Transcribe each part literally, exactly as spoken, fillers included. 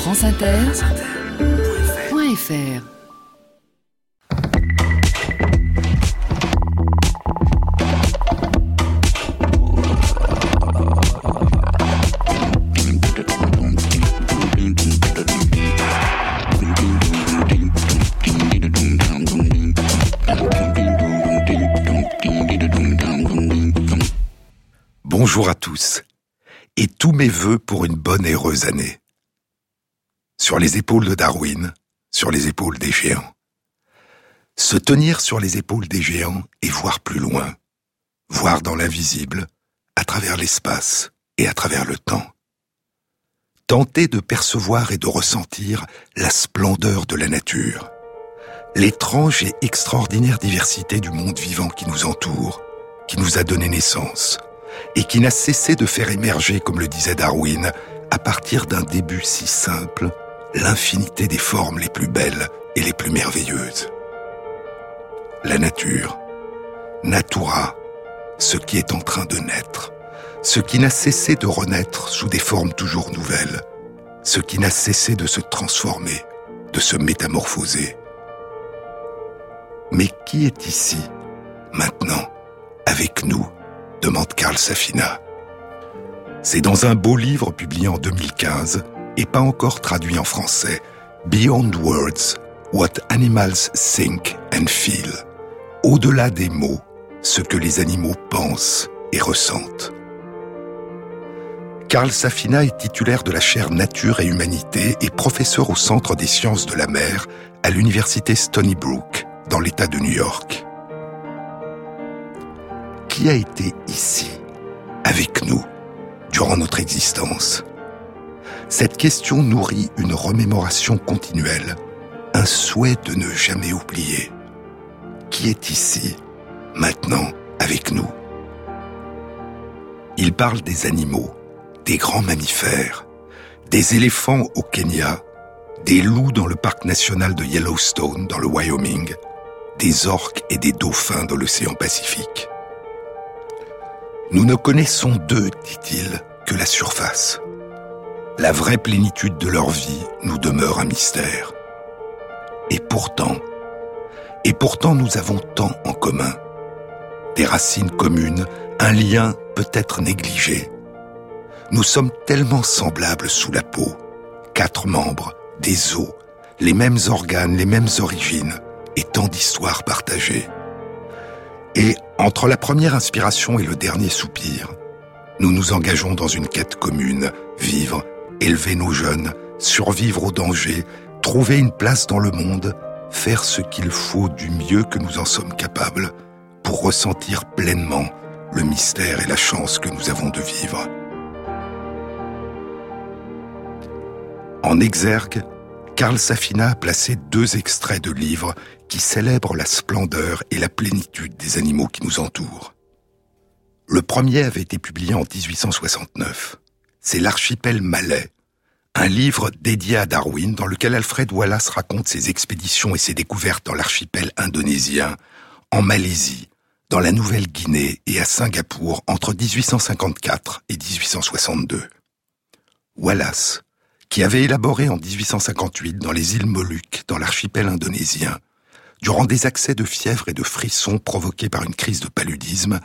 France Inter. Fr. Bonjour à tous, et tous mes vœux pour une bonne et heureuse année. Sur les épaules de Darwin, sur les épaules des géants. Se tenir sur les épaules des géants et voir plus loin, voir dans l'invisible, à travers l'espace et à travers le temps. Tenter de percevoir et de ressentir la splendeur de la nature, l'étrange et extraordinaire diversité du monde vivant qui nous entoure, qui nous a donné naissance, et qui n'a cessé de faire émerger, comme le disait Darwin, à partir d'un début si simple, l'infinité des formes les plus belles et les plus merveilleuses. La nature, natura, ce qui est en train de naître, ce qui n'a cessé de renaître sous des formes toujours nouvelles, ce qui n'a cessé de se transformer, de se métamorphoser. Mais qui est ici, maintenant, avec nous ? Demande Carl Safina. C'est dans un beau livre publié en deux mille quinze, et pas encore traduit en français, « Beyond Words, What Animals Think and Feel », au-delà des mots, ce que les animaux pensent et ressentent. Carl Safina est titulaire de la chaire Nature et Humanité et professeur au Centre des sciences de la mer à l'université Stony Brook, dans l'État de New York. Qui a été ici, avec nous, durant notre existence ? Cette question nourrit une remémoration continuelle, un souhait de ne jamais oublier. Qui est ici, maintenant, avec nous ? Il parle des animaux, des grands mammifères, des éléphants au Kenya, des loups dans le parc national de Yellowstone, dans le Wyoming, des orques et des dauphins dans l'océan Pacifique. Nous ne connaissons d'eux, dit-il, que la surface. La vraie plénitude de leur vie nous demeure un mystère. Et pourtant, et pourtant nous avons tant en commun. Des racines communes, un lien peut-être négligé. Nous sommes tellement semblables sous la peau. Quatre membres, des os, les mêmes organes, les mêmes origines, et tant d'histoires partagées. Et entre la première inspiration et le dernier soupir, nous nous engageons dans une quête commune, vivre, élever nos jeunes, survivre aux dangers, trouver une place dans le monde, faire ce qu'il faut du mieux que nous en sommes capables pour ressentir pleinement le mystère et la chance que nous avons de vivre. En exergue, Carl Safina a placé deux extraits de livres qui célèbrent la splendeur et la plénitude des animaux qui nous entourent. Le premier avait été publié en dix-huit cent soixante-neuf. C'est l'Archipel malais, un livre dédié à Darwin dans lequel Alfred Wallace raconte ses expéditions et ses découvertes dans l'archipel indonésien, en Malaisie, dans la Nouvelle-Guinée et à Singapour entre dix-huit cent cinquante-quatre et dix-huit cent soixante-deux. Wallace, qui avait élaboré en dix-huit cent cinquante-huit dans les îles Moluques, dans l'archipel indonésien, durant des accès de fièvre et de frissons provoqués par une crise de paludisme,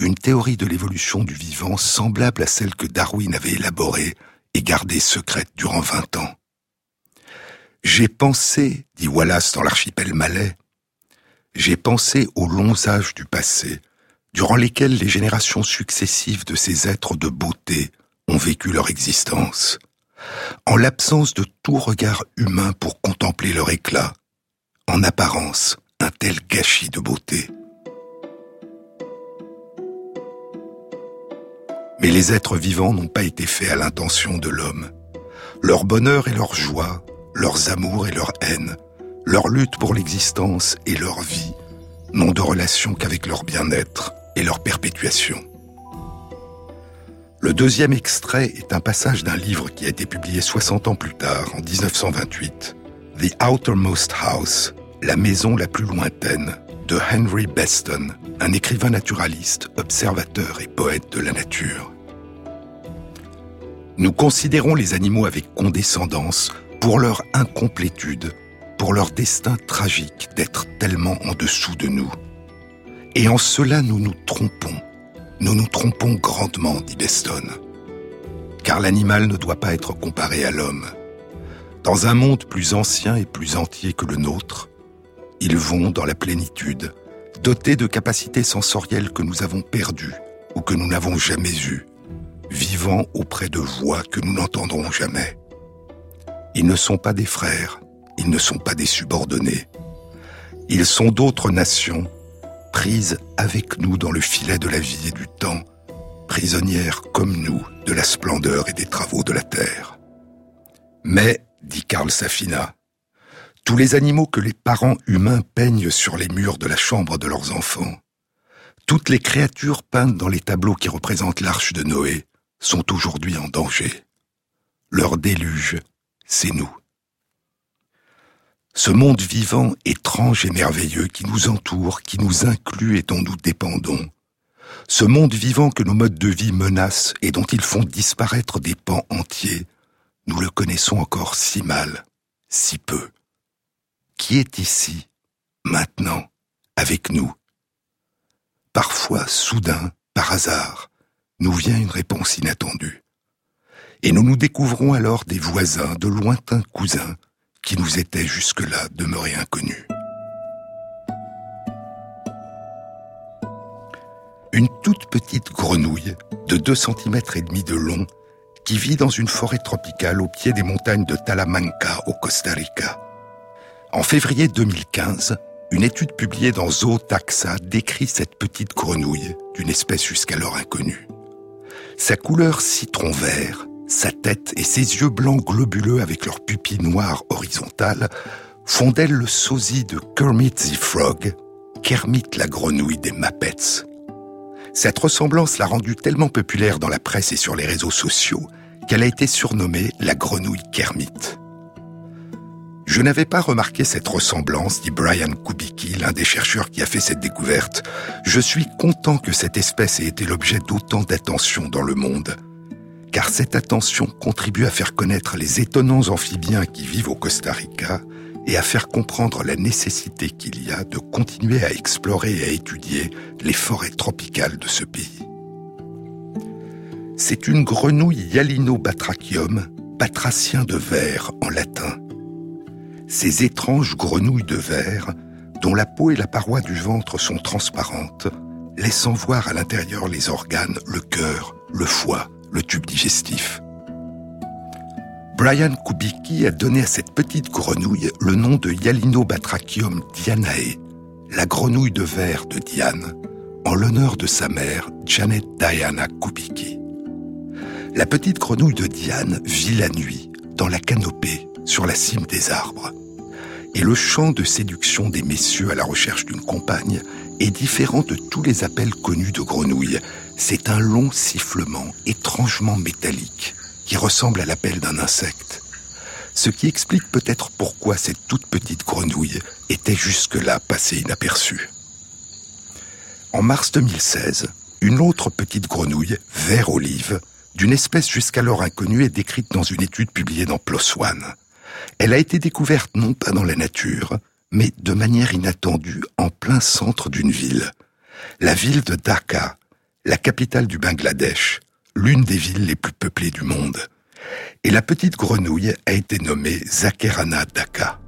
une théorie de l'évolution du vivant semblable à celle que Darwin avait élaborée et gardée secrète durant vingt ans. « J'ai pensé, dit Wallace dans l'archipel malais, j'ai pensé aux longs âges du passé, durant lesquels les générations successives de ces êtres de beauté ont vécu leur existence. » En l'absence de tout regard humain pour contempler leur éclat, en apparence, un tel gâchis de beauté. Mais les êtres vivants n'ont pas été faits à l'intention de l'homme. Leur bonheur et leur joie, leurs amours et leur haine, leur lutte pour l'existence et leur vie n'ont de relation qu'avec leur bien-être et leur perpétuation. Le deuxième extrait est un passage d'un livre qui a été publié soixante ans plus tard, en dix-neuf cent vingt-huit, « The Outermost House », la maison la plus lointaine, de Henry Beston, un écrivain naturaliste, observateur et poète de la nature. Nous considérons les animaux avec condescendance pour leur incomplétude, pour leur destin tragique d'être tellement en dessous de nous. Et en cela, nous nous trompons. Nous nous trompons grandement, dit Beston. Car l'animal ne doit pas être comparé à l'homme. Dans un monde plus ancien et plus entier que le nôtre, ils vont dans la plénitude, dotés de capacités sensorielles que nous avons perdues ou que nous n'avons jamais eues, vivant auprès de voix que nous n'entendrons jamais. Ils ne sont pas des frères, ils ne sont pas des subordonnés. Ils sont d'autres nations, prises avec nous dans le filet de la vie et du temps, prisonnières comme nous de la splendeur et des travaux de la terre. Mais, dit Carl Safina, tous les animaux que les parents humains peignent sur les murs de la chambre de leurs enfants, toutes les créatures peintes dans les tableaux qui représentent l'arche de Noé, sont aujourd'hui en danger. Leur déluge, c'est nous. Ce monde vivant, étrange et merveilleux qui nous entoure, qui nous inclut et dont nous dépendons, ce monde vivant que nos modes de vie menacent et dont ils font disparaître des pans entiers, nous le connaissons encore si mal, si peu. Qui est ici, maintenant, avec nous ? Parfois, soudain, par hasard, nous vient une réponse inattendue. Et nous nous découvrons alors des voisins, de lointains cousins, qui nous étaient jusque-là demeurés inconnus. Une toute petite grenouille, de deux virgule cinq centimètres de long, qui vit dans une forêt tropicale au pied des montagnes de Talamanca, au Costa Rica. En février deux mille quinze, une étude publiée dans Zootaxa décrit cette petite grenouille, d'une espèce jusqu'alors inconnue. Sa couleur citron vert, sa tête et ses yeux blancs globuleux avec leurs pupilles noires horizontales font d'elle le sosie de Kermit the Frog, Kermit la grenouille des Muppets. Cette ressemblance l'a rendue tellement populaire dans la presse et sur les réseaux sociaux qu'elle a été surnommée la grenouille Kermit. « Je n'avais pas remarqué cette ressemblance, dit Brian Kubicki, l'un des chercheurs qui a fait cette découverte. Je suis content que cette espèce ait été l'objet d'autant d'attention dans le monde. » Car cette attention contribue à faire connaître les étonnants amphibiens qui vivent au Costa Rica et à faire comprendre la nécessité qu'il y a de continuer à explorer et à étudier les forêts tropicales de ce pays. C'est une grenouille Hyalinobatrachium, batracien de verre en latin. Ces étranges grenouilles de verre, dont la peau et la paroi du ventre sont transparentes, laissant voir à l'intérieur les organes, le cœur, le foie, le tube digestif. Brian Kubicki a donné à cette petite grenouille le nom de Hyalinobatrachium dianae, la grenouille de verre de Diane, en l'honneur de sa mère, Janet Diana Kubicki. La petite grenouille de Diane vit la nuit, dans la canopée, sur la cime des arbres. Et le chant de séduction des messieurs à la recherche d'une compagne est différent de tous les appels connus de grenouilles. C'est un long sifflement étrangement métallique qui ressemble à l'appel d'un insecte. Ce qui explique peut-être pourquoi cette toute petite grenouille était jusque-là passée inaperçue. En mars deux mille seize, une autre petite grenouille, vert olive, d'une espèce jusqu'alors inconnue est décrite dans une étude publiée dans PLOS ONE. Elle a été découverte non pas dans la nature, mais de manière inattendue en plein centre d'une ville. La ville de Dhaka, la capitale du Bangladesh, l'une des villes les plus peuplées du monde. Et la petite grenouille a été nommée Zakerana Dhaka.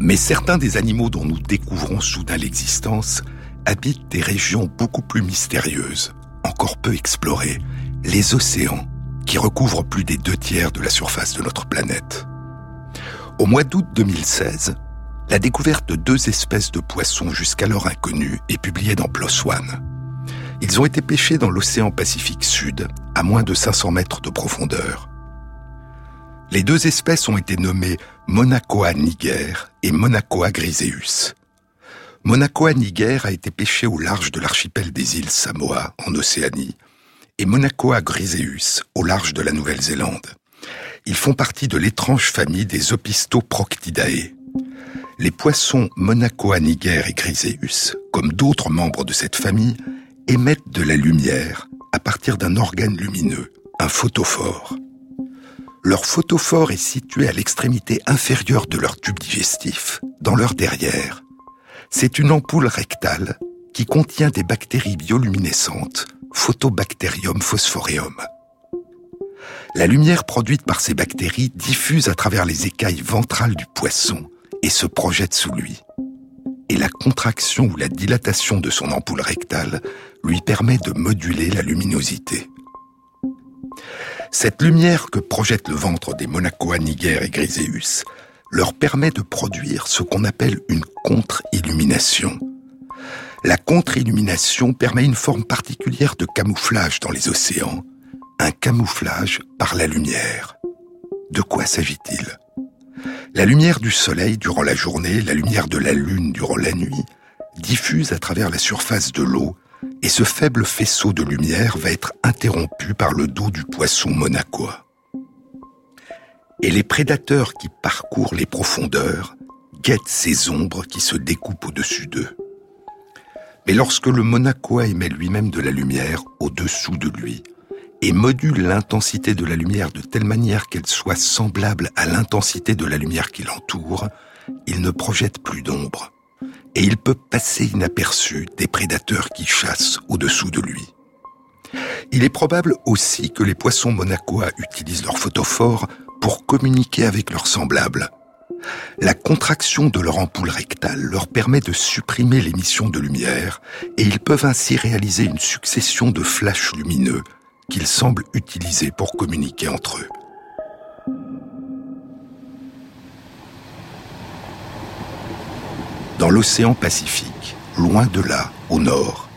Mais certains des animaux dont nous découvrons soudain l'existence habitent des régions beaucoup plus mystérieuses, encore peu explorées, les océans, qui recouvre plus des deux tiers de la surface de notre planète. Au mois d'août deux mille seize, la découverte de deux espèces de poissons jusqu'alors inconnues est publiée dans PLOS ONE. Ils ont été pêchés dans l'océan Pacifique Sud, à moins de cinq cents mètres de profondeur. Les deux espèces ont été nommées Monacoa niger et Monacoa griseus. Monacoa niger a été pêché au large de l'archipel des îles Samoa, en Océanie, et Monacoa griseus, au large de la Nouvelle-Zélande. Ils font partie de l'étrange famille des Opisthoproctidae. Les poissons Monacoa niger et griseus, comme d'autres membres de cette famille, émettent de la lumière à partir d'un organe lumineux, un photophore. Leur photophore est situé à l'extrémité inférieure de leur tube digestif, dans leur derrière. C'est une ampoule rectale qui contient des bactéries bioluminescentes, Photobacterium phosphoreum. La lumière produite par ces bactéries diffuse à travers les écailles ventrales du poisson et se projette sous lui. Et la contraction ou la dilatation de son ampoule rectale lui permet de moduler la luminosité. Cette lumière que projette le ventre des Monacoa niger et griseus leur permet de produire ce qu'on appelle une contre-illumination. La contre-illumination permet une forme particulière de camouflage dans les océans, un camouflage par la lumière. De quoi s'agit-il ? La lumière du soleil durant la journée, la lumière de la lune durant la nuit, diffuse à travers la surface de l'eau et ce faible faisceau de lumière va être interrompu par le dos du poisson monacoa. Et les prédateurs qui parcourent les profondeurs guettent ces ombres qui se découpent au-dessus d'eux. Mais lorsque le monacoa émet lui-même de la lumière au-dessous de lui, et module l'intensité de la lumière de telle manière qu'elle soit semblable à l'intensité de la lumière qui l'entoure, il ne projette plus d'ombre, et il peut passer inaperçu des prédateurs qui chassent au-dessous de lui. Il est probable aussi que les poissons monacoa utilisent leur photophore pour communiquer avec leurs semblables. La contraction de leur ampoule rectale leur permet de supprimer l'émission de lumière, et ils peuvent ainsi réaliser une succession de flashs lumineux, qu'ils semblent utiliser pour communiquer entre eux. Dans l'océan Pacifique, loin de là, au nord,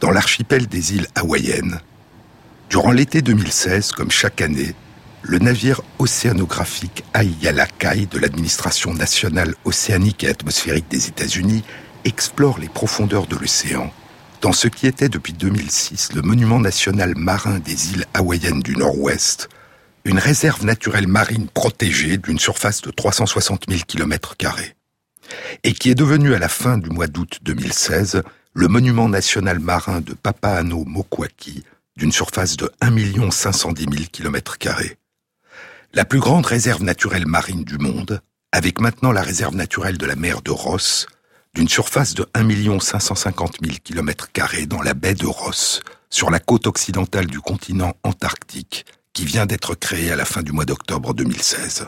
dans l'archipel des îles hawaïennes, durant l'été deux mille seize, comme chaque année, le navire océanographique Ai-Yalakai de l'Administration nationale océanique et atmosphérique des États-Unis explore les profondeurs de l'océan dans ce qui était depuis deux mille six le monument national marin des îles hawaïennes du Nord-Ouest, une réserve naturelle marine protégée d'une surface de trois cent soixante mille kilomètres carrés, et qui est devenu à la fin du mois d'août deux mille seize le monument national marin de Papahānaumokuākea d'une surface de un million cinq cent dix mille kilomètres carrés. La plus grande réserve naturelle marine du monde, avec maintenant la réserve naturelle de la mer de Ross, d'une surface de un million cinq cent cinquante mille kilomètres carrés dans la baie de Ross, sur la côte occidentale du continent antarctique, qui vient d'être créée à la fin du mois d'octobre deux mille seize.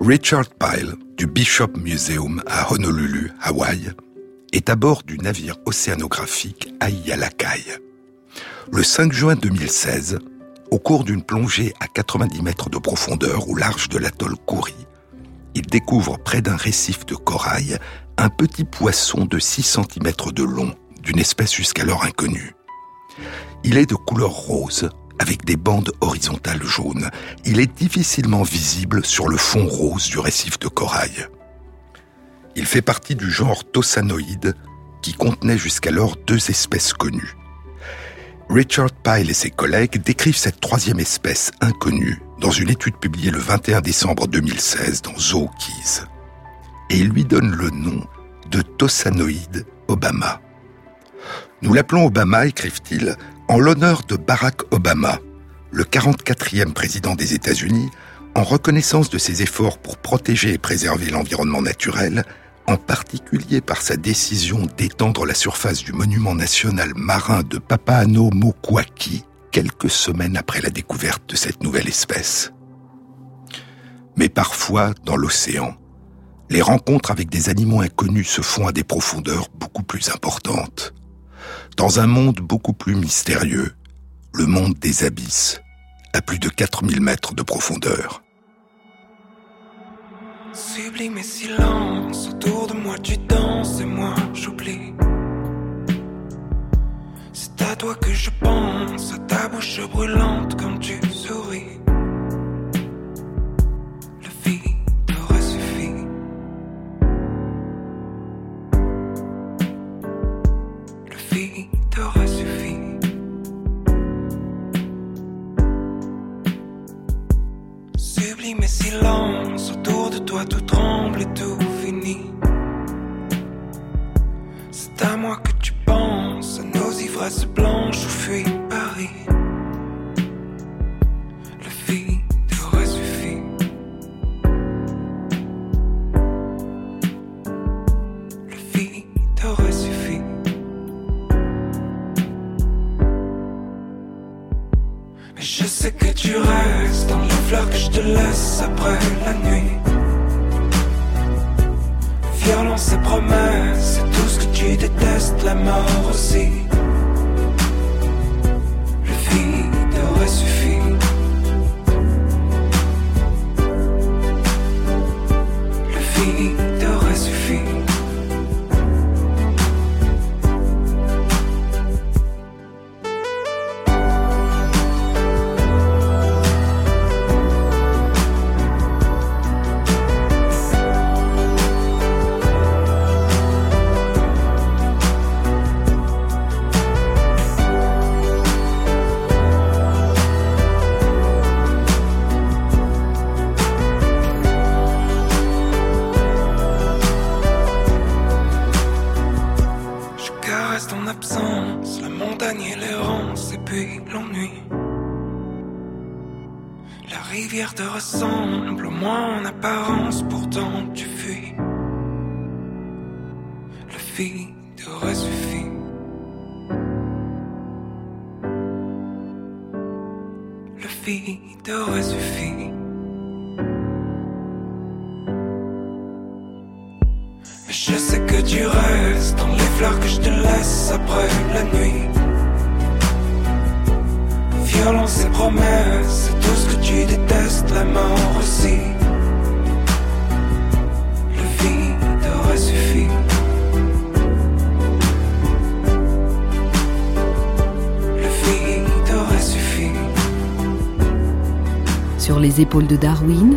Richard Pyle, du Bishop Museum à Honolulu, Hawaï, est à bord du navire océanographique Ai-Yalakai. Le cinq juin deux mille seize, au cours d'une plongée à quatre-vingt-dix mètres de profondeur au large de l'atoll Kouri, il découvre près d'un récif de corail un petit poisson de six centimètres de long, d'une espèce jusqu'alors inconnue. Il est de couleur rose, avec des bandes horizontales jaunes. Il est difficilement visible sur le fond rose du récif de corail. Il fait partie du genre Tossanoïde, qui contenait jusqu'alors deux espèces connues. Richard Pyle et ses collègues décrivent cette troisième espèce inconnue dans une étude publiée le vingt et un décembre deux mille seize dans Zoo Keys. Et il lui donne le nom de Tossanoïde Obama. « Nous l'appelons Obama, écrivent-ils, en l'honneur de Barack Obama, le quarante-quatrième président des États-Unis, en reconnaissance de ses efforts pour protéger et préserver l'environnement naturel, en particulier par sa décision d'étendre la surface du monument national marin de Papahānaumokuākea quelques semaines après la découverte de cette nouvelle espèce. » Mais parfois, dans l'océan, les rencontres avec des animaux inconnus se font à des profondeurs beaucoup plus importantes. Dans un monde beaucoup plus mystérieux, le monde des abysses, à plus de quatre mille mètres de profondeur. Sublime et silence, autour de moi tu danses et moi j'oublie. C'est à toi que je pense, à ta bouche brûlante quand tu souris. Le vide aurait suffi. Le vide aurait suffi. Sublime et silence, autour de toi tout tremble et tout finit. C'est à moi que tu penses, à nos ivresses blanches où fuit Paris. Paris. Le Figaro aurait suffi. Le Figaro aurait suffi. Mais je sais que tu restes dans les fleurs que je te laisse après la nuit. Violence et promesses, c'est tout ce que tu détestes, la mort aussi. Le vide aurait suffi. Le vide aurait suffi. Épaules de Darwin,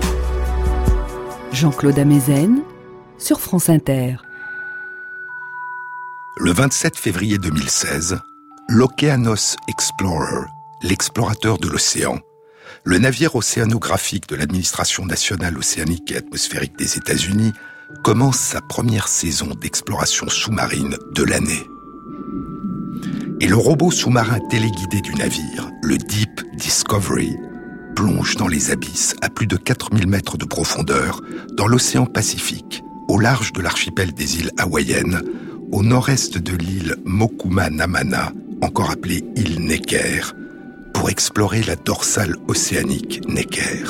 Jean-Claude Amezen, sur France Inter. Le vingt-sept février deux mille seize, l'Okeanos Explorer, l'explorateur de l'océan, le navire océanographique de l'Administration nationale océanique et atmosphérique des États-Unis, commence sa première saison d'exploration sous-marine de l'année. Et le robot sous-marin téléguidé du navire, le Deep Discovery, plonge dans les abysses à plus de quatre mille mètres de profondeur dans l'océan Pacifique, au large de l'archipel des îles Hawaïennes, au nord-est de l'île Mokumānāmāna, encore appelée île Necker, pour explorer la dorsale océanique Necker.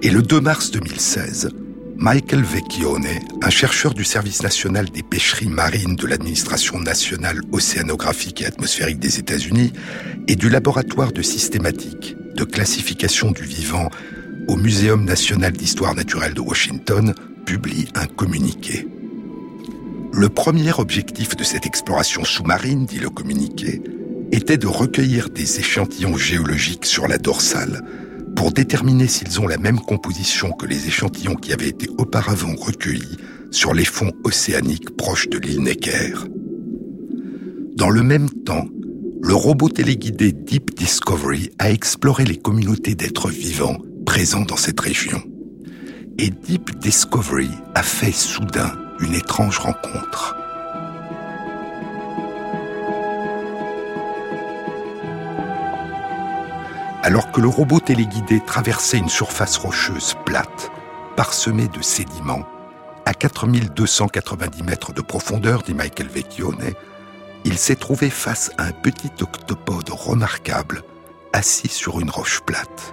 Et le deux mars deux mille seize, Michael Vecchione, un chercheur du Service national des pêcheries marines de l'Administration nationale océanographique et atmosphérique des États-Unis et du laboratoire de systématique de classification du vivant au Muséum national d'histoire naturelle de Washington, publie un communiqué. Le premier objectif de cette exploration sous-marine, dit le communiqué, était de recueillir des échantillons géologiques sur la dorsale pour déterminer s'ils ont la même composition que les échantillons qui avaient été auparavant recueillis sur les fonds océaniques proches de l'île Necker. Dans le même temps, le robot téléguidé Deep Discovery a exploré les communautés d'êtres vivants présents dans cette région. Et Deep Discovery a fait soudain une étrange rencontre. Alors que le robot téléguidé traversait une surface rocheuse plate, parsemée de sédiments, à quatre mille deux cent quatre-vingt-dix mètres de profondeur, dit Michael Vecchione, il s'est trouvé face à un petit octopode remarquable, assis sur une roche plate.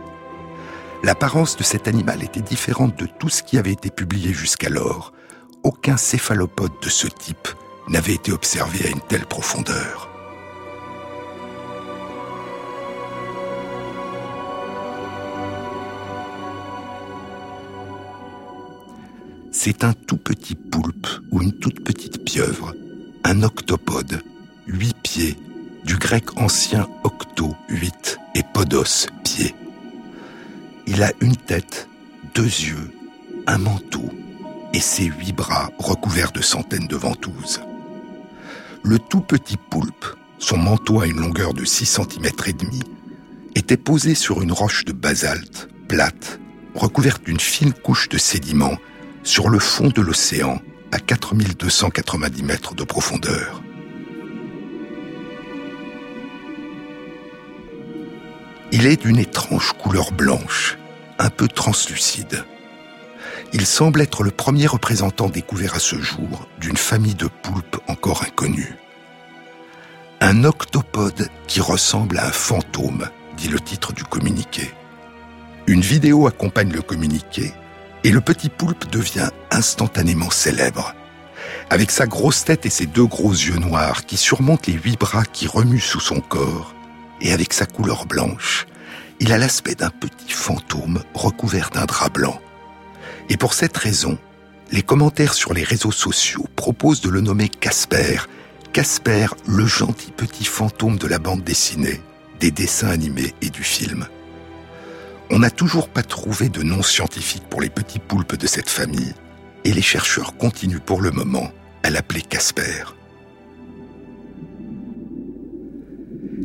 L'apparence de cet animal était différente de tout ce qui avait été publié jusqu'alors. Aucun céphalopode de ce type n'avait été observé à une telle profondeur. C'est un tout petit poulpe ou une toute petite pieuvre, un octopode, huit pieds, du grec ancien octo, huit, et podos, pied. Il a une tête, deux yeux, un manteau, et ses huit bras recouverts de centaines de ventouses. Le tout petit poulpe, son manteau à une longueur de six virgule cinq centimètres, était posé sur une roche de basalte, plate, recouverte d'une fine couche de sédiments, sur le fond de l'océan, à quatre mille deux cent quatre-vingt-dix mètres de profondeur. Il est d'une étrange couleur blanche, un peu translucide. Il semble être le premier représentant découvert à ce jour d'une famille de poulpes encore inconnue. Un octopode qui ressemble à un fantôme, dit le titre du communiqué. Une vidéo accompagne le communiqué et le petit poulpe devient instantanément célèbre. Avec sa grosse tête et ses deux gros yeux noirs qui surmontent les huit bras qui remuent sous son corps, et avec sa couleur blanche, il a l'aspect d'un petit fantôme recouvert d'un drap blanc. Et pour cette raison, les commentaires sur les réseaux sociaux proposent de le nommer Casper, Casper, le gentil petit fantôme de la bande dessinée, des dessins animés et du film. On n'a toujours pas trouvé de nom scientifique pour les petits poulpes de cette famille, et les chercheurs continuent pour le moment à l'appeler Casper.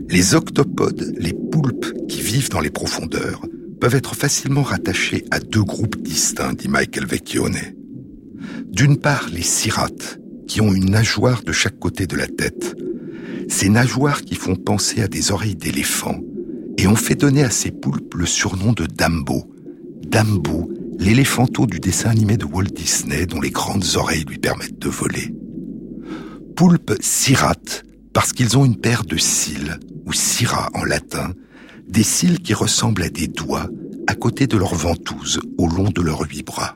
Les octopodes, les poulpes qui vivent dans les profondeurs, peuvent être facilement rattachés à deux groupes distincts, dit Michael Vecchione. D'une part, les cirates, qui ont une nageoire de chaque côté de la tête. Ces nageoires qui font penser à des oreilles d'éléphant et ont fait donner à ces poulpes le surnom de Dumbo. Dumbo, l'éléphanto du dessin animé de Walt Disney dont les grandes oreilles lui permettent de voler. Poulpes cirates, parce qu'ils ont une paire de cils, ou cira en latin, des cils qui ressemblent à des doigts à côté de leurs ventouses au long de leurs huit bras.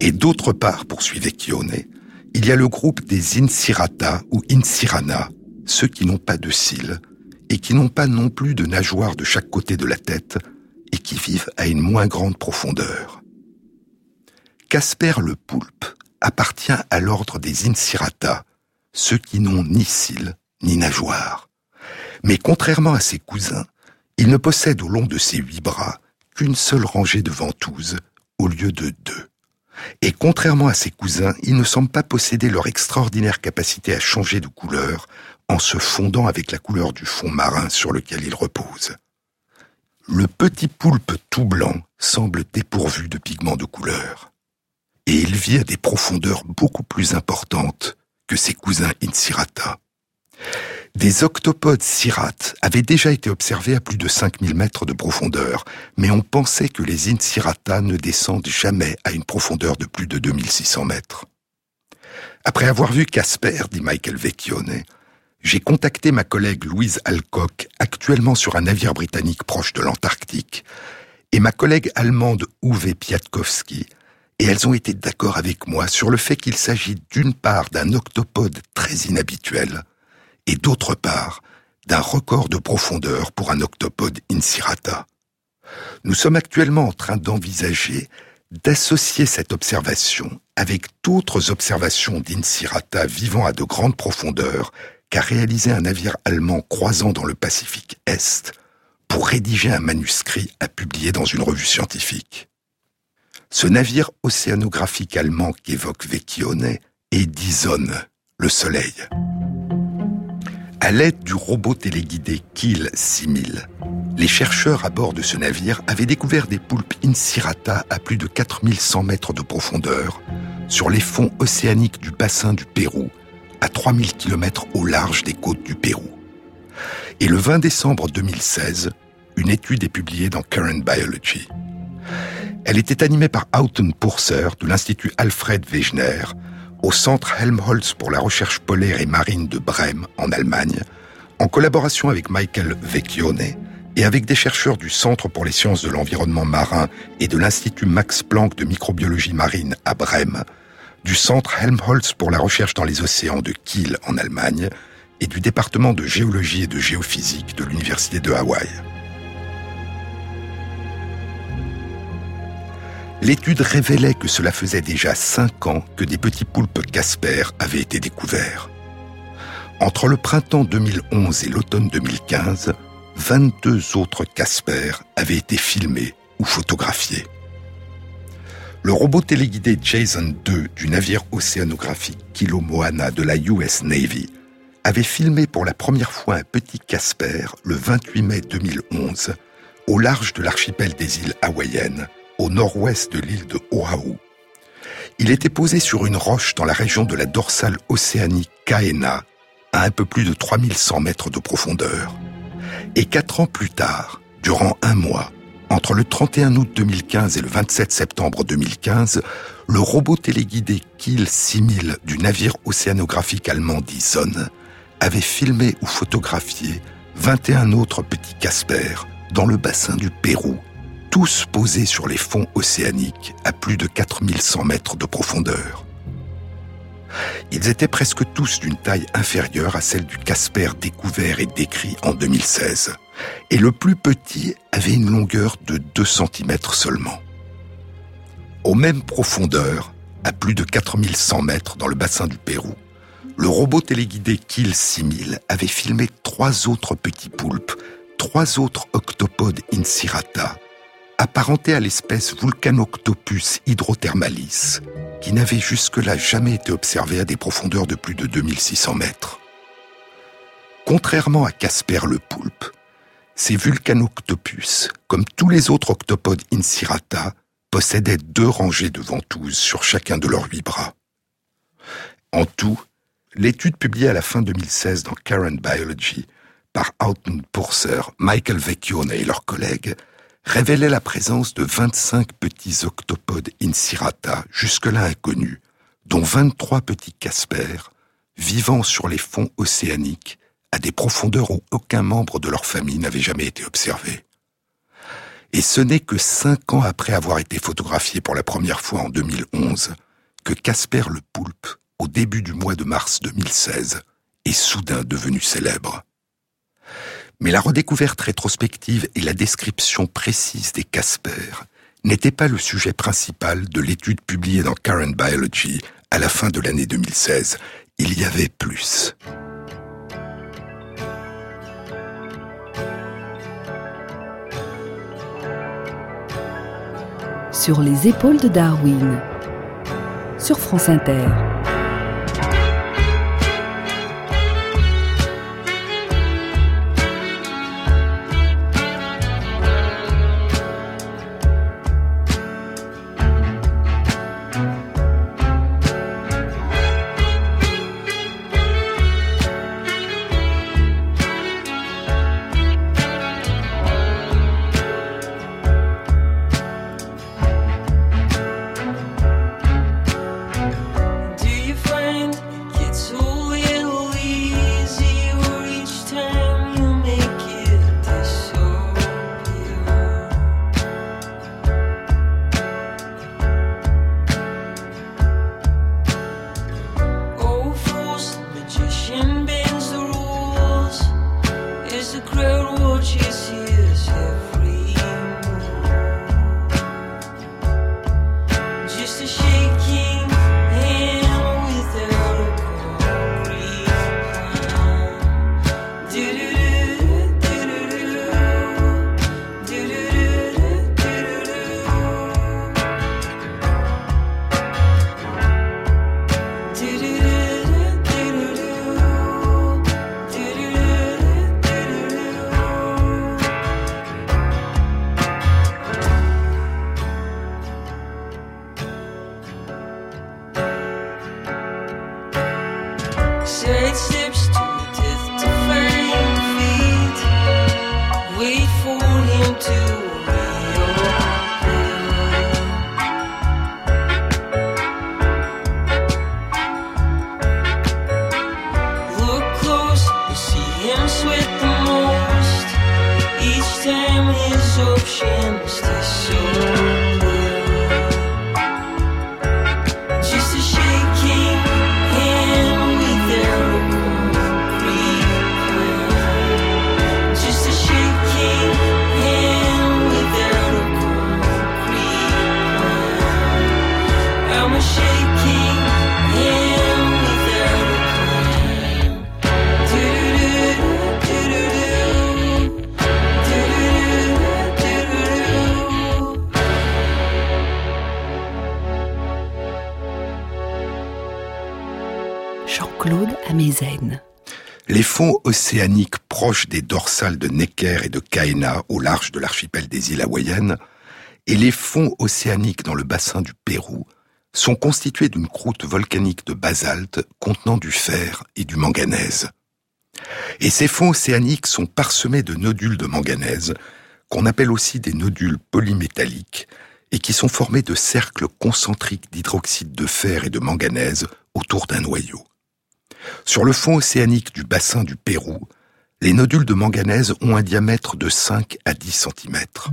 Et d'autre part, poursuit Vecchione, il y a le groupe des incirata ou incirana, ceux qui n'ont pas de cils et qui n'ont pas non plus de nageoires de chaque côté de la tête et qui vivent à une moins grande profondeur. Casper le poulpe appartient à l'ordre des incirata, ceux qui n'ont ni cils ni nageoires. Mais contrairement à ses cousins, il ne possède au long de ses huit bras qu'une seule rangée de ventouses au lieu de deux. Et contrairement à ses cousins, il ne semble pas posséder leur extraordinaire capacité à changer de couleur en se fondant avec la couleur du fond marin sur lequel il repose. Le petit poulpe tout blanc semble dépourvu de pigments de couleur. Et il vit à des profondeurs beaucoup plus importantes que ses cousins incirata. Des octopodes cirates avaient déjà été observés à plus de cinq mille mètres de profondeur, mais on pensait que les incirata ne descendent jamais à une profondeur de plus de deux mille six cents mètres. Après avoir vu Casper, dit Michael Vecchione, j'ai contacté ma collègue Louise Alcock, actuellement sur un navire britannique proche de l'Antarctique, et ma collègue allemande Uwe Piatkowski, et elles ont été d'accord avec moi sur le fait qu'il s'agit d'une part d'un octopode très inhabituel, et d'autre part, d'un record de profondeur pour un octopode incirata. Nous sommes actuellement en train d'envisager d'associer cette observation avec d'autres observations d'incirata vivant à de grandes profondeurs qu'a réalisé un navire allemand croisant dans le Pacifique Est pour rédiger un manuscrit à publier dans une revue scientifique. Ce navire océanographique allemand qu'évoque Vecchione est Dizon, le Soleil. À l'aide du robot téléguidé Kiel six mille, les chercheurs à bord de ce navire avaient découvert des poulpes incirata à plus de quatre mille cent mètres de profondeur, sur les fonds océaniques du bassin du Pérou, à trois mille kilomètres au large des côtes du Pérou. Et le vingt décembre deux mille seize, une étude est publiée dans Current Biology. Elle était animée par Autun Purser de l'Institut Alfred Wegener, au Centre Helmholtz pour la recherche polaire et marine de Brême, en Allemagne, en collaboration avec Michael Vecchione et avec des chercheurs du Centre pour les sciences de l'environnement marin et de l'Institut Max Planck de microbiologie marine à Brême, du Centre Helmholtz pour la recherche dans les océans de Kiel, en Allemagne, et du département de géologie et de géophysique de l'Université de Hawaï. L'étude révélait que cela faisait déjà cinq ans que des petits poulpes Casper avaient été découverts. Entre le printemps deux mille onze et l'automne deux mille quinze, vingt-deux autres Casper avaient été filmés ou photographiés. Le robot téléguidé Jason deux du navire océanographique Kilo Moana de la U S Navy avait filmé pour la première fois un petit Casper le vingt-huit mai deux mille onze au large de l'archipel des îles hawaïennes, au nord-ouest de l'île de Oahu. Il était posé sur une roche dans la région de la dorsale océanique Kaena, à un peu plus de trois mille cent mètres de profondeur. et quatre ans plus tard, durant un mois, entre le trente et un août deux mille quinze et le vingt-sept septembre deux mille quinze, le robot téléguidé Kiel six mille du navire océanographique allemand dit Sonne avait filmé ou photographié vingt et un autres petits Casper dans le bassin du Pérou, tous posés sur les fonds océaniques à plus de quatre mille cent mètres de profondeur. Ils étaient presque tous d'une taille inférieure à celle du Casper découvert et décrit en deux mille seize, et le plus petit avait une longueur de deux centimètres seulement. Aux mêmes profondeurs, à plus de quatre mille cent mètres dans le bassin du Pérou, le robot téléguidé Kiel six mille avait filmé trois autres petits poulpes, trois autres octopodes incirata, apparentés à l'espèce Vulcanoctopus hydrothermalis, qui n'avait jusque-là jamais été observé à des profondeurs de plus de deux mille six cents mètres. Contrairement à Casper le poulpe, ces Vulcanoctopus, comme tous les autres octopodes incirata, possédaient deux rangées de ventouses sur chacun de leurs huit bras. En tout, l'étude publiée à la fin deux mille seize dans Current Biology par Autun Purser, Michael Vecchione et leurs collègues révélait la présence de vingt-cinq petits octopodes incirata jusque-là inconnus, dont vingt-trois petits Casper, vivant sur les fonds océaniques à des profondeurs où aucun membre de leur famille n'avait jamais été observé. Et ce n'est que cinq ans après avoir été photographié pour la première fois en deux mille onze que Casper le poulpe, au début du mois de mars deux mille seize, est soudain devenu célèbre. Mais la redécouverte rétrospective et la description précise des Casper n'étaient pas le sujet principal de l'étude publiée dans Current Biology à la fin de l'année deux mille seize. Il y avait plus. Sur les épaules de Darwin, sur France Inter. Les fonds océaniques proches des dorsales de Necker et de Kaena au large de l'archipel des îles Hawaïennes et les fonds océaniques dans le bassin du Pérou sont constitués d'une croûte volcanique de basalte contenant du fer et du manganèse. Et ces fonds océaniques sont parsemés de nodules de manganèse, qu'on appelle aussi des nodules polymétalliques, et qui sont formés de cercles concentriques d'hydroxyde de fer et de manganèse autour d'un noyau. Sur le fond océanique du bassin du Pérou, les nodules de manganèse ont un diamètre de cinq à dix centimètres.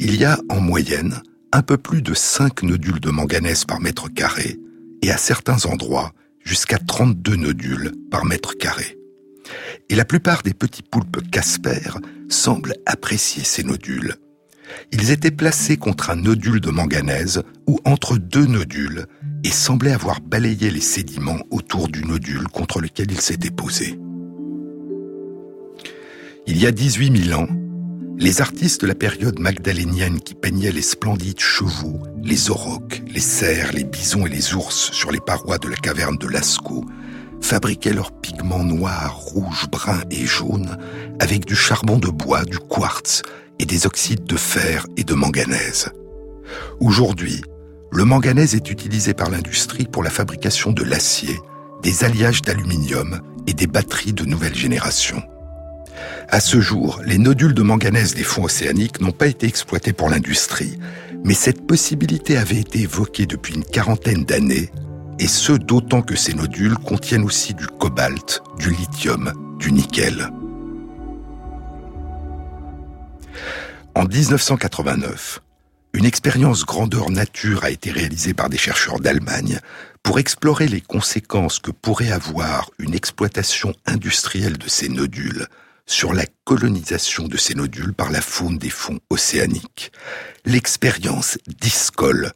Il y a, en moyenne, un peu plus de cinq nodules de manganèse par mètre carré, et à certains endroits, jusqu'à trente-deux nodules par mètre carré. Et la plupart des petits poulpes Casper semblent apprécier ces nodules. Ils étaient placés contre un nodule de manganèse ou entre deux nodules et semblaient avoir balayé les sédiments autour du nodule contre lequel ils s'étaient posés. Il y a dix-huit mille ans, les artistes de la période magdalénienne qui peignaient les splendides chevaux, les aurochs, les cerfs, les bisons et les ours sur les parois de la caverne de Lascaux fabriquaient leurs pigments noirs, rouges, bruns et jaunes avec du charbon de bois, du quartz et des oxydes de fer et de manganèse. Aujourd'hui, le manganèse est utilisé par l'industrie pour la fabrication de l'acier, des alliages d'aluminium et des batteries de nouvelle génération. À ce jour, les nodules de manganèse des fonds océaniques n'ont pas été exploités pour l'industrie, mais cette possibilité avait été évoquée depuis une quarantaine d'années, et ce d'autant que ces nodules contiennent aussi du cobalt, du lithium, du nickel. En dix-neuf cent quatre-vingt-neuf, une expérience grandeur nature a été réalisée par des chercheurs d'Allemagne pour explorer les conséquences que pourrait avoir une exploitation industrielle de ces nodules sur la colonisation de ces nodules par la faune des fonds océaniques. L'expérience DISCOL,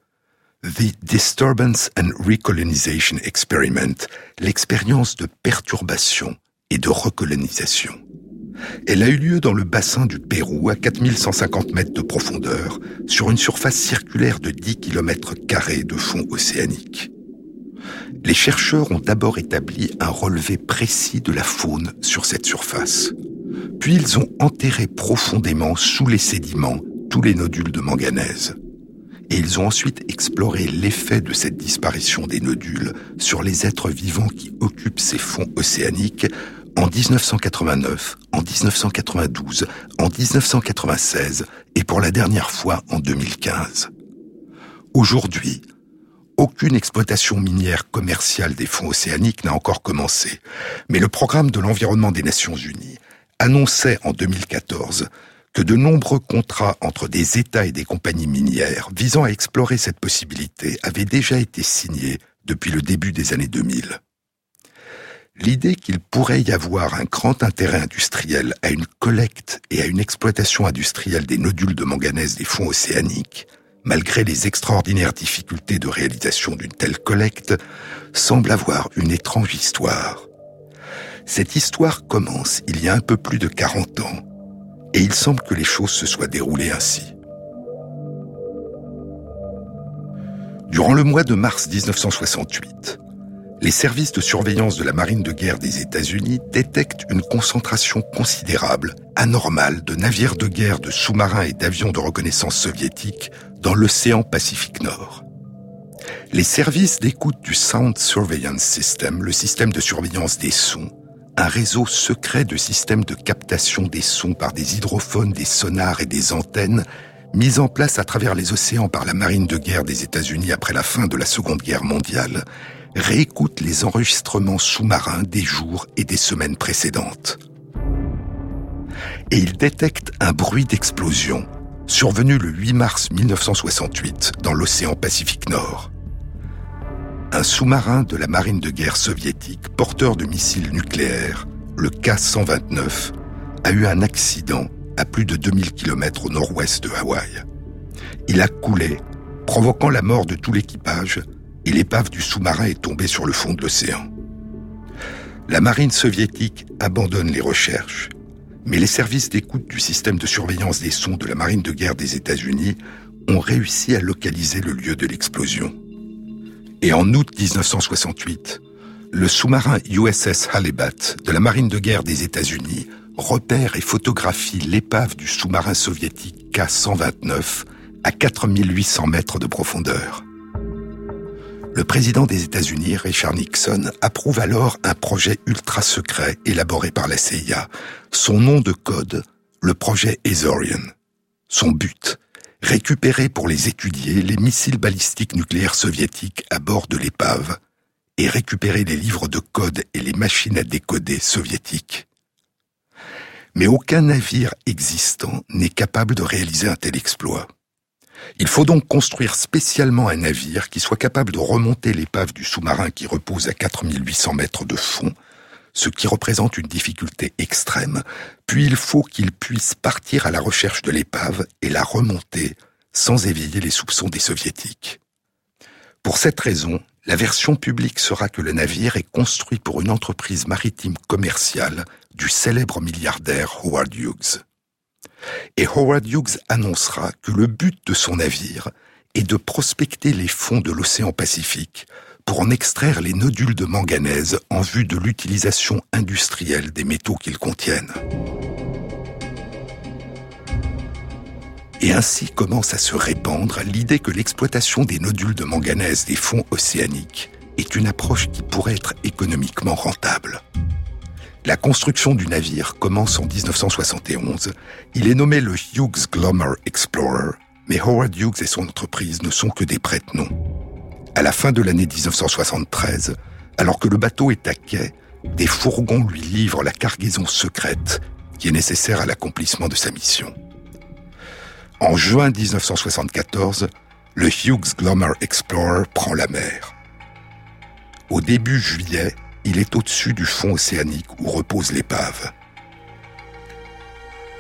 The Disturbance and Recolonization Experiment, l'expérience de perturbation et de recolonisation. Elle a eu lieu dans le bassin du Pérou, à quatre mille cent cinquante mètres de profondeur, sur une surface circulaire de dix kilomètres carrés de fond océanique. Les chercheurs ont d'abord établi un relevé précis de la faune sur cette surface. Puis ils ont enterré profondément sous les sédiments tous les nodules de manganèse. Et ils ont ensuite exploré l'effet de cette disparition des nodules sur les êtres vivants qui occupent ces fonds océaniques, en dix-neuf cent quatre-vingt-neuf, en dix-neuf cent quatre-vingt-douze, en dix-neuf cent quatre-vingt-seize et pour la dernière fois en deux mille quinze. Aujourd'hui, aucune exploitation minière commerciale des fonds océaniques n'a encore commencé, mais le programme de l'environnement des Nations Unies annonçait en deux mille quatorze que de nombreux contrats entre des États et des compagnies minières visant à explorer cette possibilité avaient déjà été signés depuis le début des années deux mille. L'idée qu'il pourrait y avoir un grand intérêt industriel à une collecte et à une exploitation industrielle des nodules de manganèse des fonds océaniques, malgré les extraordinaires difficultés de réalisation d'une telle collecte, semble avoir une étrange histoire. Cette histoire commence il y a un peu plus de quarante ans, et il semble que les choses se soient déroulées ainsi. Durant le mois de mars dix-neuf cent soixante-huit, les services de surveillance de la marine de guerre des États-Unis détectent une concentration considérable, anormale, de navires de guerre, de sous-marins et d'avions de reconnaissance soviétiques dans l'océan Pacifique Nord. Les services d'écoute du Sound Surveillance System, le système de surveillance des sons, un réseau secret de systèmes de captation des sons par des hydrophones, des sonars et des antennes, mis en place à travers les océans par la marine de guerre des États-Unis après la fin de la Seconde Guerre mondiale, réécoute les enregistrements sous-marins des jours et des semaines précédentes. Et il détecte un bruit d'explosion, survenu le huit mars dix-neuf cent soixante-huit dans l'océan Pacifique Nord. Un sous-marin de la marine de guerre soviétique, porteur de missiles nucléaires, le K cent vingt-neuf, a eu un accident à plus de deux mille kilomètres au nord-ouest de Hawaï. Il a coulé, provoquant la mort de tout l'équipage, et l'épave du sous-marin est tombée sur le fond de l'océan. La marine soviétique abandonne les recherches, mais les services d'écoute du système de surveillance des sons de la marine de guerre des États-Unis ont réussi à localiser le lieu de l'explosion. Et en août dix-neuf cent soixante-huit, le sous-marin U S S Hallebat de la marine de guerre des États-Unis repère et photographie l'épave du sous-marin soviétique K cent vingt-neuf à quatre mille huit cents mètres de profondeur. Le président des États-Unis, Richard Nixon, approuve alors un projet ultra-secret élaboré par la C I A. Son nom de code, le projet Azorian. Son but, récupérer pour les étudier les missiles balistiques nucléaires soviétiques à bord de l'épave et récupérer les livres de code et les machines à décoder soviétiques. Mais aucun navire existant n'est capable de réaliser un tel exploit. Il faut donc construire spécialement un navire qui soit capable de remonter l'épave du sous-marin qui repose à quatre mille huit cents mètres de fond, ce qui représente une difficulté extrême. Puis il faut qu'il puisse partir à la recherche de l'épave et la remonter sans éveiller les soupçons des soviétiques. Pour cette raison, la version publique sera que le navire est construit pour une entreprise maritime commerciale du célèbre milliardaire Howard Hughes. Et Howard Hughes annoncera que le but de son navire est de prospecter les fonds de l'océan Pacifique pour en extraire les nodules de manganèse en vue de l'utilisation industrielle des métaux qu'ils contiennent. Et ainsi commence à se répandre l'idée que l'exploitation des nodules de manganèse des fonds océaniques est une approche qui pourrait être économiquement rentable. La construction du navire commence en dix-neuf cent soixante et onze. Il est nommé le Hughes Glomar Explorer, mais Howard Hughes et son entreprise ne sont que des prête-noms. À la fin de l'année dix-neuf cent soixante-treize, alors que le bateau est à quai, des fourgons lui livrent la cargaison secrète qui est nécessaire à l'accomplissement de sa mission. En juin dix-neuf cent soixante-quatorze, le Hughes Glomar Explorer prend la mer. Au début juillet, il est au-dessus du fond océanique où repose l'épave.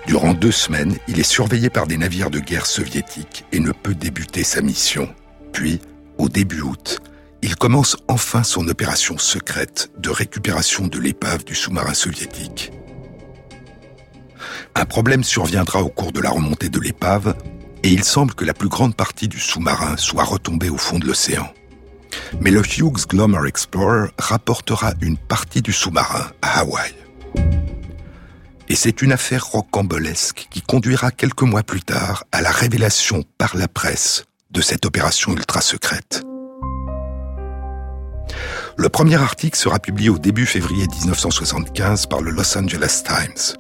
Durant deux semaines, il est surveillé par des navires de guerre soviétiques et ne peut débuter sa mission. Puis, au début août, il commence enfin son opération secrète de récupération de l'épave du sous-marin soviétique. Un problème surviendra au cours de la remontée de l'épave et il semble que la plus grande partie du sous-marin soit retombée au fond de l'océan. Mais le Hughes Glomar Explorer rapportera une partie du sous-marin à Hawaï. Et c'est une affaire rocambolesque qui conduira quelques mois plus tard à la révélation par la presse de cette opération ultra-secrète. Le premier article sera publié au début février dix-neuf cent soixante-quinze par le Los Angeles Times.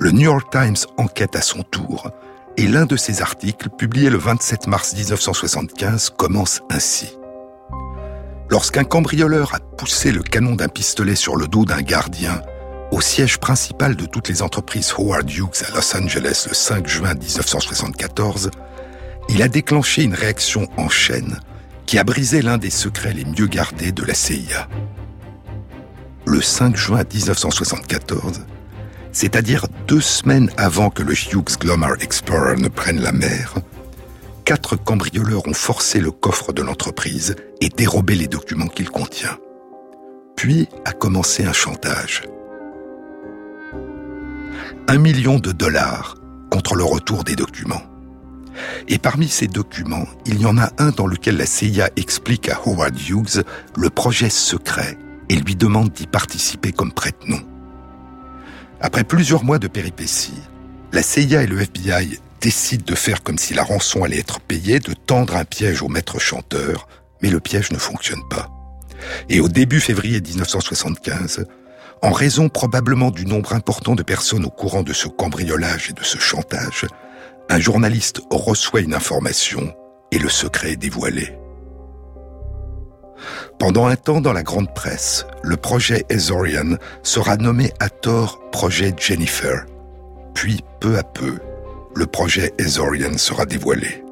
Le New York Times enquête à son tour, et l'un de ses articles, publié le vingt-sept mars dix-neuf cent soixante-quinze, commence ainsi. Lorsqu'un cambrioleur a poussé le canon d'un pistolet sur le dos d'un gardien, au siège principal de toutes les entreprises Howard Hughes à Los Angeles le cinq juin dix-neuf cent soixante-quatorze, il a déclenché une réaction en chaîne qui a brisé l'un des secrets les mieux gardés de la C I A. Le cinq juin dix-neuf cent soixante-quatorze, c'est-à-dire deux semaines avant que le Hughes Glomar Explorer ne prenne la mer, quatre cambrioleurs ont forcé le coffre de l'entreprise et dérobé les documents qu'il contient. Puis a commencé un chantage. Un million de dollars contre le retour des documents. Et parmi ces documents, il y en a un dans lequel la C I A explique à Howard Hughes le projet secret et lui demande d'y participer comme prête-nom. Après plusieurs mois de péripéties, la C I A et le F B I décident de faire comme si la rançon allait être payée, de tendre un piège au maître chanteur, mais le piège ne fonctionne pas. Et au début février dix-neuf cent soixante-quinze, en raison probablement du nombre important de personnes au courant de ce cambriolage et de ce chantage, un journaliste reçoit une information et le secret est dévoilé. Pendant un temps dans la grande presse, le projet Azorian sera nommé à tort projet Jennifer. Puis, peu à peu, le projet Azorian sera dévoilé.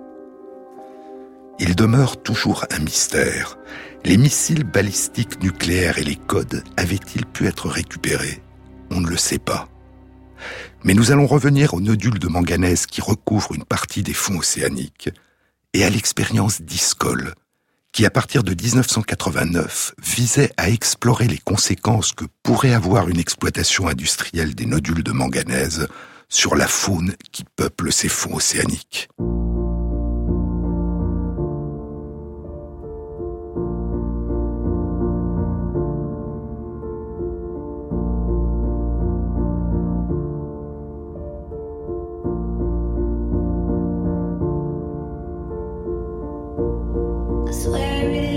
Il demeure toujours un mystère. Les missiles balistiques nucléaires et les codes avaient-ils pu être récupérés ? On ne le sait pas. Mais nous allons revenir aux nodules de manganèse qui recouvrent une partie des fonds océaniques et à l'expérience DISCOL, qui, à partir de dix-neuf cent quatre-vingt-neuf, visait à explorer les conséquences que pourrait avoir une exploitation industrielle des nodules de manganèse sur la faune qui peuple ces fonds océaniques. I swear it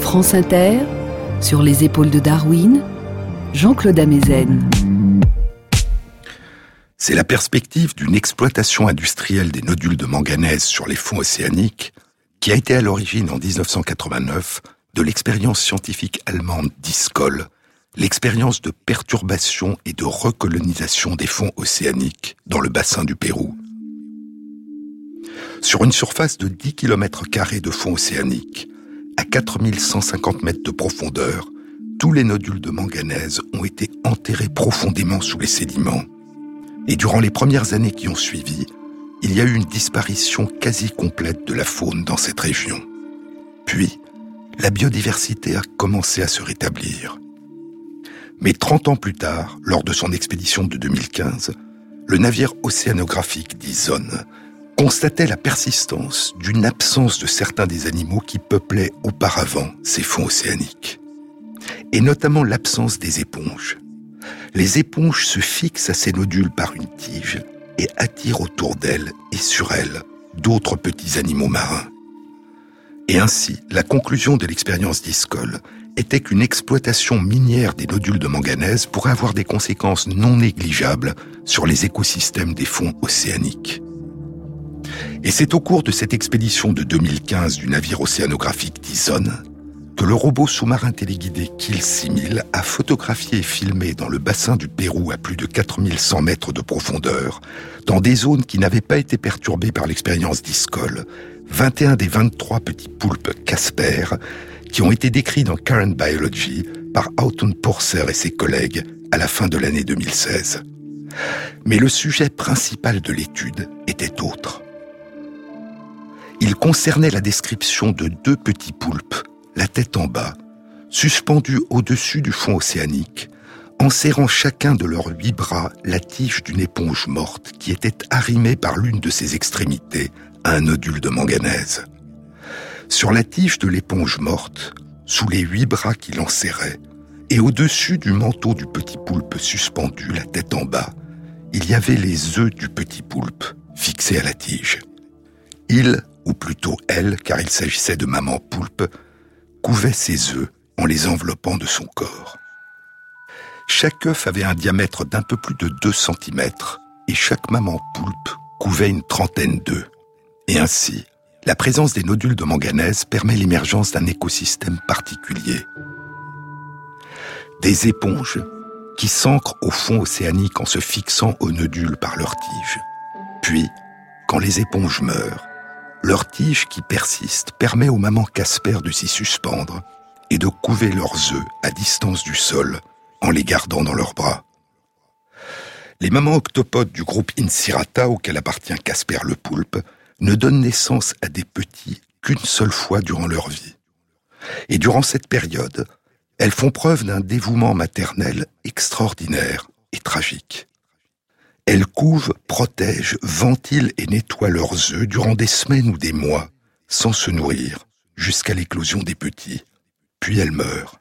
France Inter, sur les épaules de Darwin, Jean-Claude Amezen. C'est la perspective d'une exploitation industrielle des nodules de manganèse sur les fonds océaniques qui a été à l'origine en dix-neuf cent quatre-vingt-neuf de l'expérience scientifique allemande DISCOL, l'expérience de perturbation et de recolonisation des fonds océaniques dans le bassin du Pérou. Sur une surface de dix kilomètres carrés de fonds océaniques, à quatre mille cent cinquante mètres de profondeur, tous les nodules de manganèse ont été enterrés profondément sous les sédiments. Et durant les premières années qui ont suivi, il y a eu une disparition quasi complète de la faune dans cette région. Puis, la biodiversité a commencé à se rétablir. Mais trente ans plus tard, lors de son expédition de deux mille quinze, le navire océanographique dit Zone constatait la persistance d'une absence de certains des animaux qui peuplaient auparavant ces fonds océaniques. Et notamment l'absence des éponges. Les éponges se fixent à ces nodules par une tige et attirent autour d'elles et sur elles d'autres petits animaux marins. Et ainsi, la conclusion de l'expérience DISCOL était qu'une exploitation minière des nodules de manganèse pourrait avoir des conséquences non négligeables sur les écosystèmes des fonds océaniques. Et c'est au cours de cette expédition de deux mille quinze du navire océanographique Dizon que le robot sous-marin téléguidé Kiel six mille a photographié et filmé dans le bassin du Pérou à plus de quatre mille cent mètres de profondeur, dans des zones qui n'avaient pas été perturbées par l'expérience DISCOL, vingt et un des vingt-trois petits poulpes Casper qui ont été décrits dans Current Biology par Autun Purser et ses collègues à la fin de l'année deux mille seize. Mais le sujet principal de l'étude était autre. Il concernait la description de deux petits poulpes, la tête en bas, suspendus au-dessus du fond océanique, en serrant chacun de leurs huit bras la tige d'une éponge morte qui était arrimée par l'une de ses extrémités à un nodule de manganèse. Sur la tige de l'éponge morte, sous les huit bras qui l'enserraient, et au-dessus du manteau du petit poulpe suspendu, la tête en bas, il y avait les œufs du petit poulpe, fixés à la tige. Il, ou plutôt elle, car il s'agissait de maman poulpe, couvait ses œufs en les enveloppant de son corps. Chaque œuf avait un diamètre d'un peu plus de deux centimètres, et chaque maman poulpe couvait une trentaine d'œufs. Et ainsi, la présence des nodules de manganèse permet l'émergence d'un écosystème particulier. Des éponges qui s'ancrent au fond océanique en se fixant aux nodules par leurs tiges. Puis, quand les éponges meurent, leur tige qui persiste permet aux mamans Casper de s'y suspendre et de couver leurs œufs à distance du sol en les gardant dans leurs bras. Les mamans octopodes du groupe Incirata, auquel appartient Casper le poulpe, ne donnent naissance à des petits qu'une seule fois durant leur vie. Et durant cette période, elles font preuve d'un dévouement maternel extraordinaire et tragique. Elles couvent, protègent, ventilent et nettoient leurs œufs durant des semaines ou des mois, sans se nourrir, jusqu'à l'éclosion des petits. Puis elles meurent.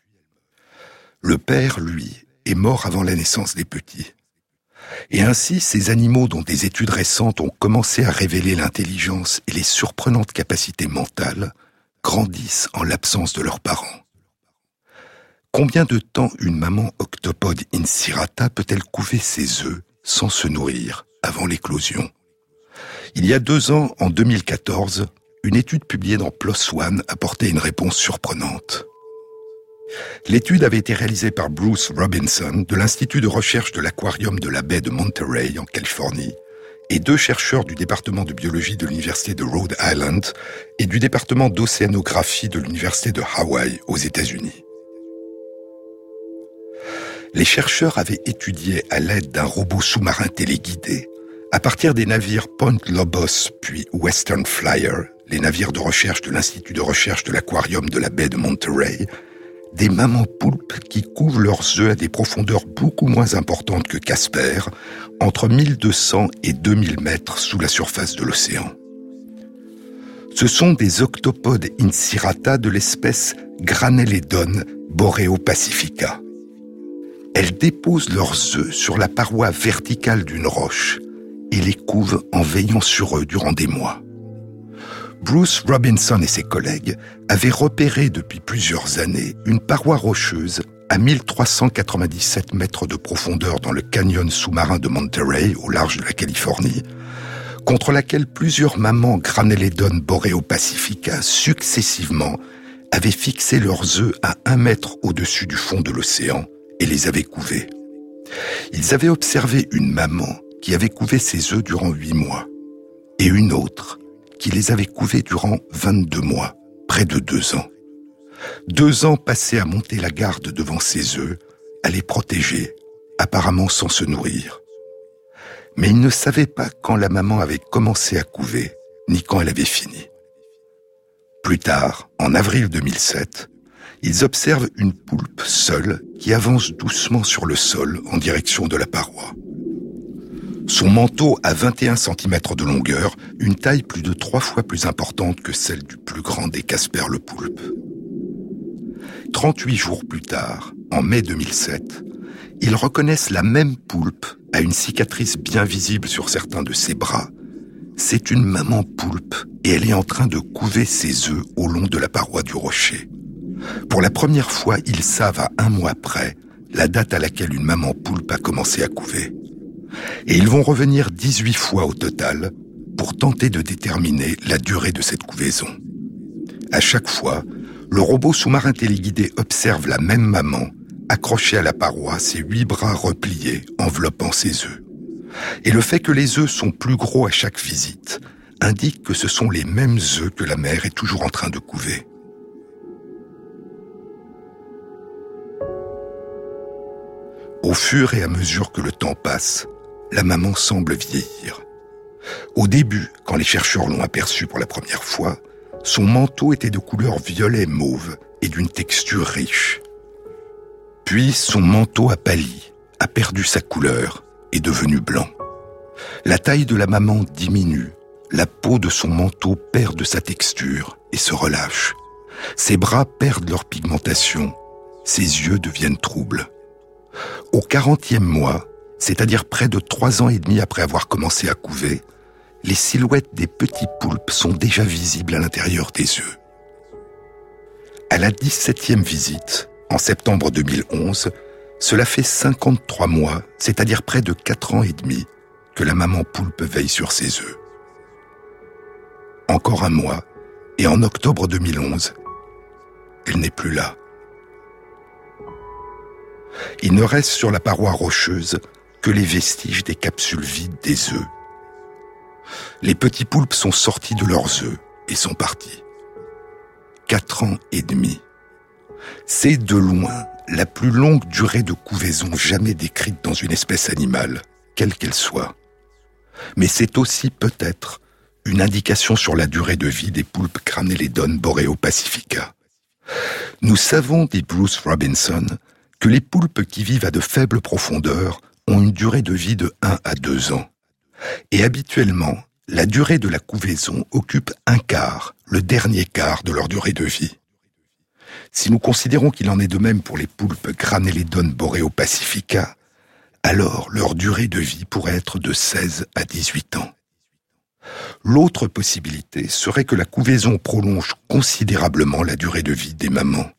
Le père, lui, est mort avant la naissance des petits. Et ainsi, ces animaux dont des études récentes ont commencé à révéler l'intelligence et les surprenantes capacités mentales, grandissent en l'absence de leurs parents. Combien de temps une maman octopode incirata peut-elle couver ses œufs sans se nourrir avant l'éclosion? Il y a deux ans, en deux mille quatorze, une étude publiée dans PLOS ONE apportait une réponse surprenante. L'étude avait été réalisée par Bruce Robinson de l'Institut de recherche de l'aquarium de la baie de Monterey, en Californie, et deux chercheurs du département de biologie de l'Université de Rhode Island et du département d'océanographie de l'Université de Hawaï, aux États-Unis. Les chercheurs avaient étudié à l'aide d'un robot sous-marin téléguidé, à partir des navires Point Lobos puis Western Flyer, les navires de recherche de l'Institut de recherche de l'aquarium de la baie de Monterey, des mamans poulpes qui couvent leurs œufs à des profondeurs beaucoup moins importantes que Casper, entre mille deux cents et deux mille mètres sous la surface de l'océan. Ce sont des octopodes incirata de l'espèce Graneledone boreopacifica. Elles déposent leurs œufs sur la paroi verticale d'une roche et les couvent en veillant sur eux durant des mois. Bruce Robinson et ses collègues avaient repéré depuis plusieurs années une paroi rocheuse à mille trois cent quatre-vingt-dix-sept mètres de profondeur dans le canyon sous-marin de Monterey, au large de la Californie, contre laquelle plusieurs mamans Graneledone boreopacifica successivement avaient fixé leurs œufs à un mètre au-dessus du fond de l'océan et les avaient couvés. Ils avaient observé une maman qui avait couvé ses œufs durant huit mois et une autre qui les avait couvés durant vingt-deux mois, près de deux ans. Deux ans passés à monter la garde devant ses œufs, à les protéger, apparemment sans se nourrir. Mais ils ne savaient pas quand la maman avait commencé à couver, ni quand elle avait fini. Plus tard, en avril deux mille sept, ils observent une poulpe seule qui avance doucement sur le sol en direction de la paroi. Son manteau a vingt et un centimètres de longueur, une taille plus de trois fois plus importante que celle du plus grand des Casper le poulpe. trente-huit jours plus tard, en mai deux mille sept, ils reconnaissent la même poulpe à une cicatrice bien visible sur certains de ses bras. C'est une maman poulpe et elle est en train de couver ses œufs au long de la paroi du rocher. Pour la première fois, ils savent à un mois près la date à laquelle une maman poulpe a commencé à couver. Et ils vont revenir dix-huit fois au total pour tenter de déterminer la durée de cette couvaison. À chaque fois, le robot sous-marin téléguidé observe la même maman, accrochée à la paroi, ses huit bras repliés, enveloppant ses œufs. Et le fait que les œufs sont plus gros à chaque visite indique que ce sont les mêmes œufs que la mère est toujours en train de couver. Au fur et à mesure que le temps passe, la maman semble vieillir. Au début, quand les chercheurs l'ont aperçue pour la première fois, son manteau était de couleur violet mauve et d'une texture riche. Puis son manteau a pâli, a perdu sa couleur, est devenu blanc. La taille de la maman diminue, la peau de son manteau perd de sa texture et se relâche. Ses bras perdent leur pigmentation, ses yeux deviennent troubles. Au quarantième mois, c'est-à-dire près de trois ans et demi après avoir commencé à couver, les silhouettes des petits poulpes sont déjà visibles à l'intérieur des œufs. À la dix-septième visite, en septembre deux mille onze, cela fait cinquante-trois mois, c'est-à-dire près de quatre ans et demi, que la maman poulpe veille sur ses œufs. Encore un mois, et en octobre deux mille onze, elle n'est plus là. Il ne reste sur la paroi rocheuse que les vestiges des capsules vides des œufs. Les petits poulpes sont sortis de leurs œufs et sont partis. Quatre ans et demi. C'est de loin la plus longue durée de couvaison jamais décrite dans une espèce animale, quelle qu'elle soit. Mais c'est aussi peut-être une indication sur la durée de vie des poulpes Graneledone boreopacifica. Nous savons, dit Bruce Robinson, que les poulpes qui vivent à de faibles profondeurs ont une durée de vie de un à deux ans. Et habituellement, la durée de la couvaison occupe un quart, le dernier quart de leur durée de vie. Si nous considérons qu'il en est de même pour les poulpes Graneledone boreopacifica, alors leur durée de vie pourrait être de seize à dix-huit ans. L'autre possibilité serait que la couvaison prolonge considérablement la durée de vie des mamans.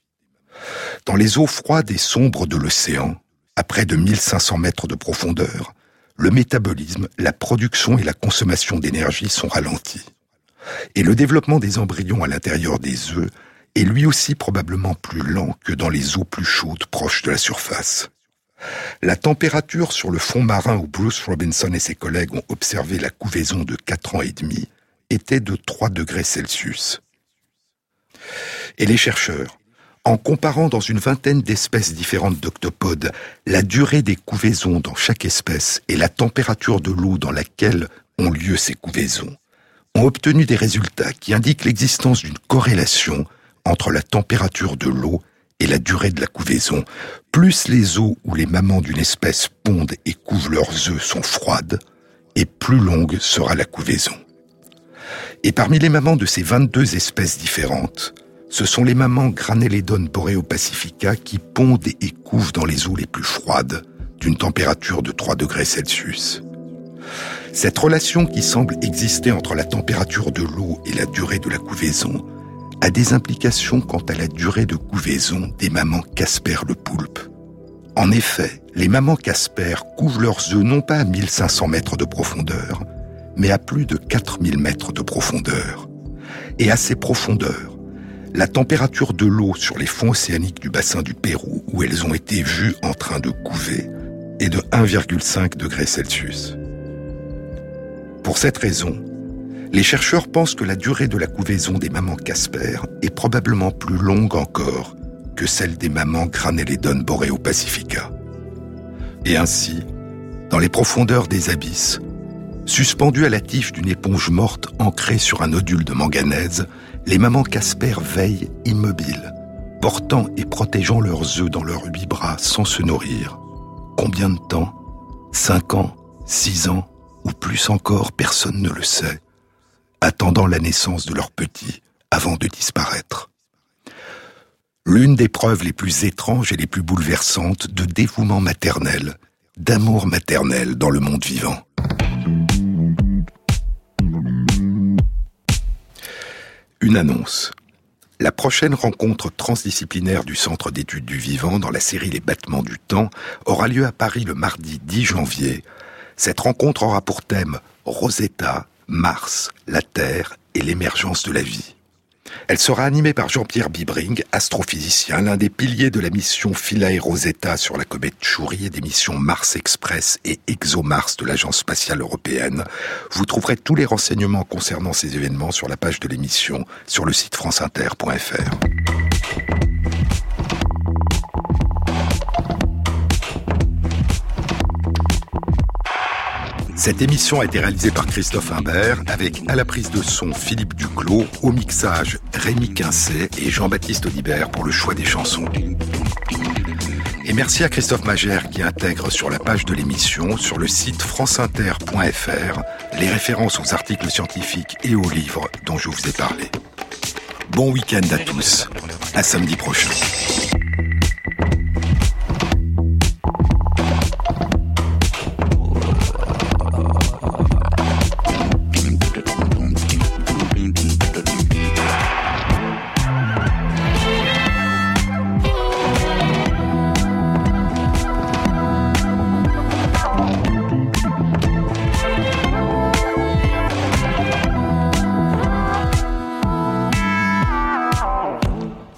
Dans les eaux froides et sombres de l'océan, à près de mille cinq cents mètres de profondeur, le métabolisme, la production et la consommation d'énergie sont ralentis. Et le développement des embryons à l'intérieur des œufs est lui aussi probablement plus lent que dans les eaux plus chaudes proches de la surface. La température sur le fond marin où Bruce Robinson et ses collègues ont observé la couvaison de quatre ans et demi était de trois degrés Celsius. Et les chercheurs, en comparant dans une vingtaine d'espèces différentes d'octopodes la durée des couvaisons dans chaque espèce et la température de l'eau dans laquelle ont lieu ces couvaisons, ont obtenu des résultats qui indiquent l'existence d'une corrélation entre la température de l'eau et la durée de la couvaison. Plus les eaux où les mamans d'une espèce pondent et couvent leurs œufs sont froides, et plus longue sera la couvaison. Et parmi les mamans de ces vingt-deux espèces différentes, ce sont les mamans Graneledone boreopacifica qui pondent et couvent dans les eaux les plus froides, d'une température de trois degrés Celsius. Cette relation qui semble exister entre la température de l'eau et la durée de la couvaison a des implications quant à la durée de couvaison des mamans Casper le poulpe. En effet, les mamans Casper couvent leurs œufs non pas à mille cinq cents mètres de profondeur, mais à plus de quatre mille mètres de profondeur. Et à ces profondeurs, la température de l'eau sur les fonds océaniques du bassin du Pérou, où elles ont été vues en train de couver, est de un virgule cinq degrés Celsius. Pour cette raison, les chercheurs pensent que la durée de la couvaison des mamans Casper est probablement plus longue encore que celle des mamans Graneledone boreopacifica. Et ainsi, dans les profondeurs des abysses, suspendues à la tige d'une éponge morte ancrée sur un nodule de manganèse, les mamans Casper veillent immobiles, portant et protégeant leurs œufs dans leurs huit bras sans se nourrir. Combien de temps ? Cinq ans, six ans, ou plus encore, personne ne le sait, attendant la naissance de leurs petits avant de disparaître. L'une des preuves les plus étranges et les plus bouleversantes de dévouement maternel, d'amour maternel dans le monde vivant. Une annonce. La prochaine rencontre transdisciplinaire du Centre d'études du vivant dans la série Les battements du temps aura lieu à Paris le mardi dix janvier. Cette rencontre aura pour thème Rosetta, Mars, la Terre et l'émergence de la vie. Elle sera animée par Jean-Pierre Bibring, astrophysicien, l'un des piliers de la mission Philae Rosetta sur la comète Chury et des missions Mars Express et ExoMars de l'Agence spatiale européenne. Vous trouverez tous les renseignements concernant ces événements sur la page de l'émission sur le site franceinter point f r. Cette émission a été réalisée par Christophe Imbert, avec à la prise de son Philippe Duclos, au mixage Rémi Quincet et Jean-Baptiste Audibert pour le choix des chansons. Et merci à Christophe Magère qui intègre sur la page de l'émission, sur le site franceinter point fr, les références aux articles scientifiques et aux livres dont je vous ai parlé. Bon week-end à tous. À samedi prochain.